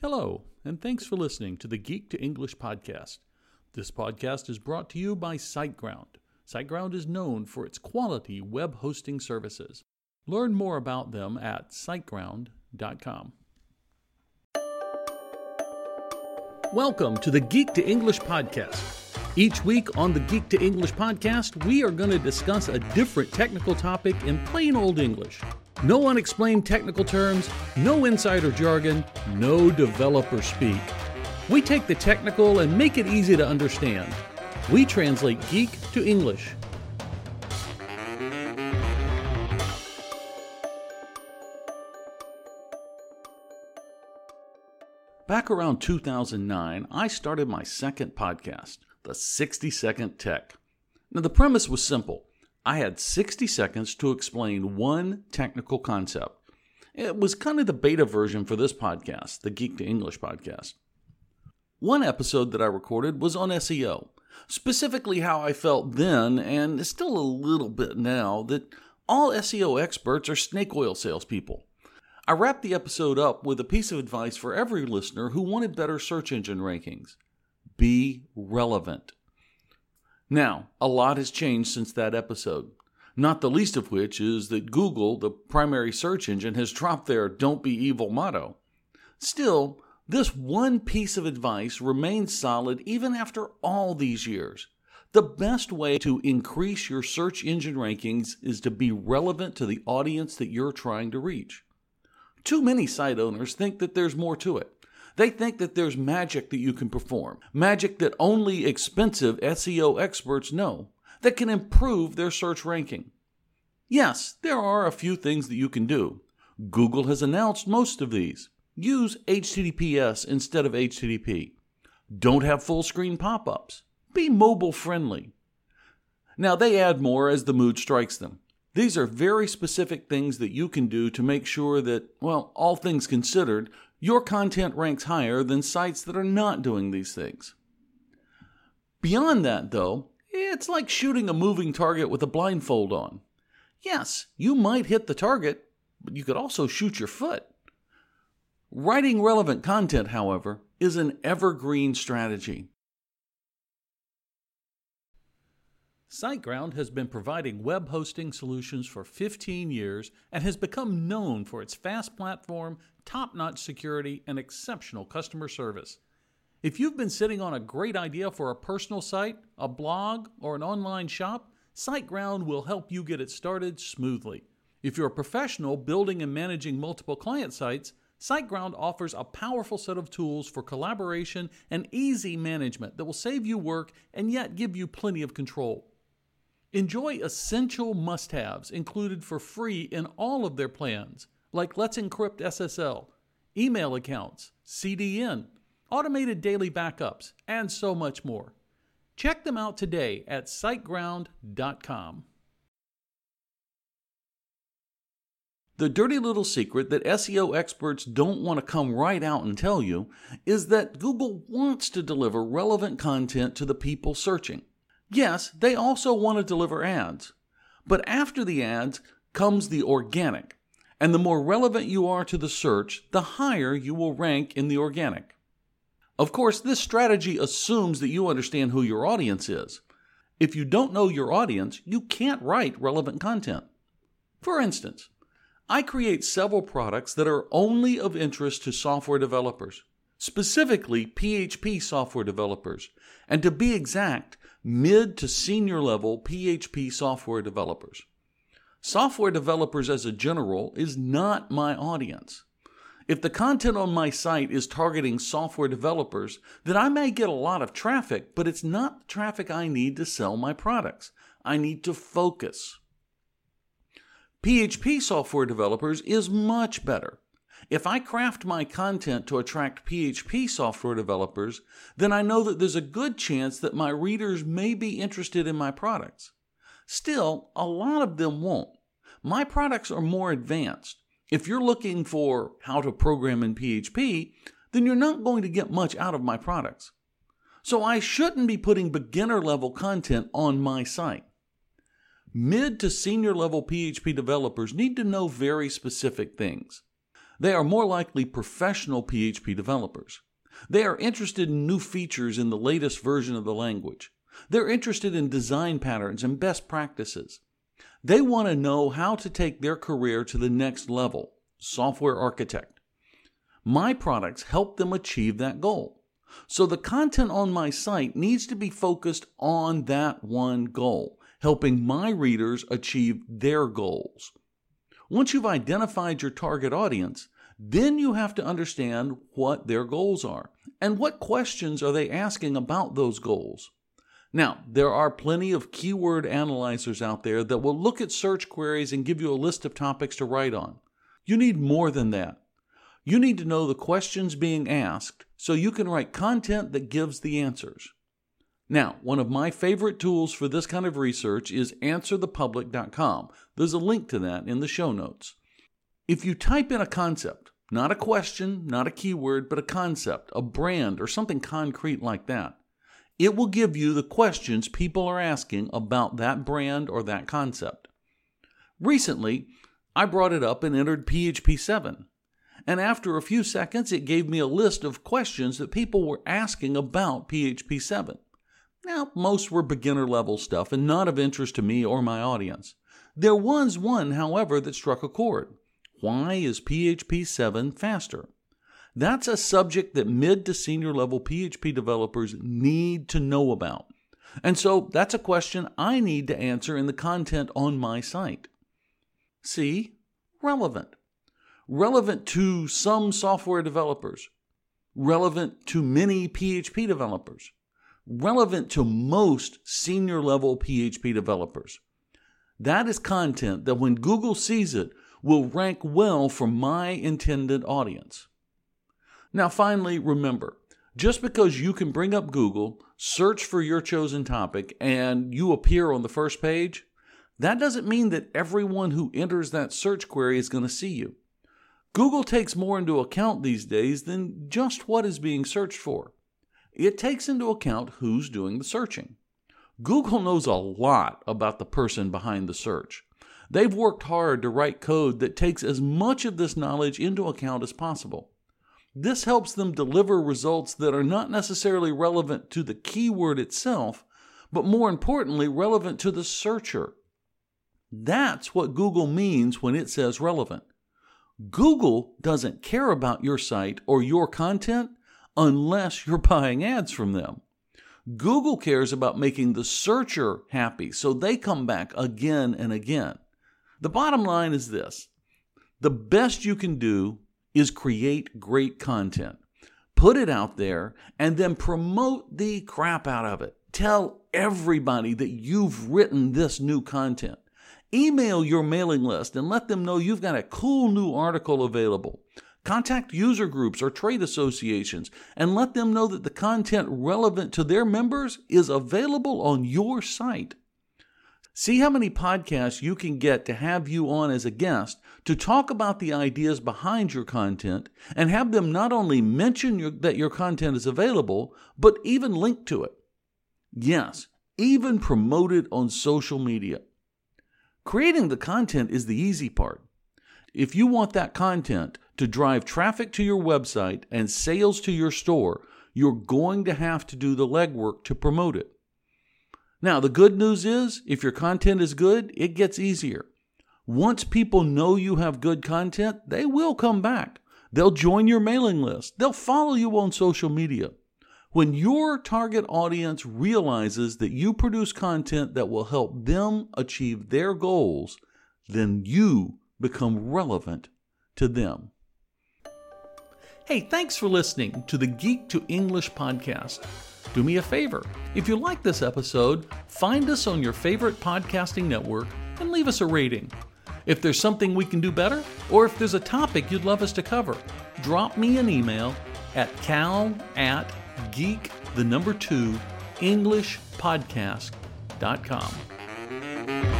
Hello, and thanks for listening to the Geek to English podcast. This podcast is brought to you by SiteGround. SiteGround is known for its quality web hosting services. Learn more about them at SiteGround.com. Welcome to the Geek to English podcast. Each week on the Geek to English podcast, we are going to discuss a different technical topic in plain old English. No unexplained technical terms, no insider jargon, no developer speak. We take the technical and make it easy to understand. We translate geek to English. Back around 2009, I started my second podcast, The 60 Second Tech. Now, the premise was simple. I had 60 seconds to explain one technical concept. It was kind of the beta version for this podcast, the Geek to English podcast. One episode that I recorded was on SEO, specifically how I felt then, and still a little bit now, that all SEO experts are snake oil salespeople. I wrapped the episode up with a piece of advice for every listener who wanted better search engine rankings. Be relevant. Now, a lot has changed since that episode, not the least of which is that Google, the primary search engine, has dropped their "Don't be evil" motto. Still, this one piece of advice remains solid even after all these years. The best way to increase your search engine rankings is to be relevant to the audience that you're trying to reach. Too many site owners think that there's more to it. They think that there's magic that you can perform, magic that only expensive SEO experts know, that can improve their search ranking. Yes, there are a few things that you can do. Google has announced most of these. Use HTTPS instead of HTTP. Don't have full screen pop-ups. Be mobile friendly. Now, they add more as the mood strikes them. These are very specific things that you can do to make sure that, well, all things considered, your content ranks higher than sites that are not doing these things. Beyond that, though, it's like shooting a moving target with a blindfold on. Yes, you might hit the target, but you could also shoot your foot. Writing relevant content, however, is an evergreen strategy. SiteGround has been providing web hosting solutions for 15 years and has become known for its fast platform, top-notch security, and exceptional customer service. If you've been sitting on a great idea for a personal site, a blog, or an online shop, SiteGround will help you get it started smoothly. If you're a professional building and managing multiple client sites, SiteGround offers a powerful set of tools for collaboration and easy management that will save you work and yet give you plenty of control. Enjoy essential must-haves included for free in all of their plans, like Let's Encrypt SSL, email accounts, CDN, automated daily backups, and so much more. Check them out today at siteground.com. The dirty little secret that SEO experts don't want to come right out and tell you is that Google wants to deliver relevant content to the people searching. Yes, they also want to deliver ads. But after the ads comes the organic. And the more relevant you are to the search, the higher you will rank in the organic. Of course, this strategy assumes that you understand who your audience is. If you don't know your audience, you can't write relevant content. For instance, I create several products that are only of interest to software developers, specifically PHP software developers, and to be exact, mid to senior level PHP software developers. Software developers as a general is not my audience. If the content on my site is targeting software developers, then I may get a lot of traffic, but it's not the traffic I need to sell my products. I need to focus. PHP software developers is much better. If I craft my content to attract PHP software developers, then I know that there's a good chance that my readers may be interested in my products. Still, a lot of them won't. My products are more advanced. If you're looking for how to program in PHP, then you're not going to get much out of my products. So I shouldn't be putting beginner-level content on my site. Mid to senior-level PHP developers need to know very specific things. They are more likely professional PHP developers. They are interested in new features in the latest version of the language. They're interested in design patterns and best practices. They want to know how to take their career to the next level, software architect. My products help them achieve that goal. So the content on my site needs to be focused on that one goal, helping my readers achieve their goals. Once you've identified your target audience, then you have to understand what their goals are and what questions are they asking about those goals. Now, there are plenty of keyword analyzers out there that will look at search queries and give you a list of topics to write on. You need more than that. You need to know the questions being asked so you can write content that gives the answers. Now, one of my favorite tools for this kind of research is AnswerThePublic.com. There's a link to that in the show notes. If you type in a concept, not a question, not a keyword, but a concept, a brand, or something concrete like that, it will give you the questions people are asking about that brand or that concept. Recently, I brought it up and entered PHP 7. And after a few seconds, it gave me a list of questions that people were asking about PHP 7. Now, most were beginner-level stuff and not of interest to me or my audience. There was one, however, that struck a chord. Why is PHP 7 faster? That's a subject that mid to senior level PHP developers need to know about. And so that's a question I need to answer in the content on my site. See? Relevant. Relevant to some software developers. Relevant to many PHP developers. Relevant to most senior level PHP developers. That is content that when Google sees it, will rank well for my intended audience. Now finally, remember, just because you can bring up Google, search for your chosen topic, and you appear on the first page, that doesn't mean that everyone who enters that search query is going to see you. Google takes more into account these days than just what is being searched for. It takes into account who's doing the searching. Google knows a lot about the person behind the search. They've worked hard to write code that takes as much of this knowledge into account as possible. This helps them deliver results that are not necessarily relevant to the keyword itself, but more importantly, relevant to the searcher. That's what Google means when it says relevant. Google doesn't care about your site or your content unless you're buying ads from them. Google cares about making the searcher happy, so they come back again and again. The bottom line is this. The best you can do is create great content. Put it out there and then promote the crap out of it. Tell everybody that you've written this new content. Email your mailing list and let them know you've got a cool new article available. Contact user groups or trade associations and let them know that the content relevant to their members is available on your site. See how many podcasts you can get to have you on as a guest to talk about the ideas behind your content and have them not only mention that your content is available, but even link to it. Yes, even promote it on social media. Creating the content is the easy part. If you want that content to drive traffic to your website and sales to your store, you're going to have to do the legwork to promote it. Now, the good news is, if your content is good, it gets easier. Once people know you have good content, they will come back. They'll join your mailing list. They'll follow you on social media. When your target audience realizes that you produce content that will help them achieve their goals, then you become relevant to them. Hey, thanks for listening to the Geek to English podcast. Do me a favor. If you like this episode, find us on your favorite podcasting network and leave us a rating. If there's something we can do better, or if there's a topic you'd love us to cover, drop me an email at cal@geek2englishpodcast.com.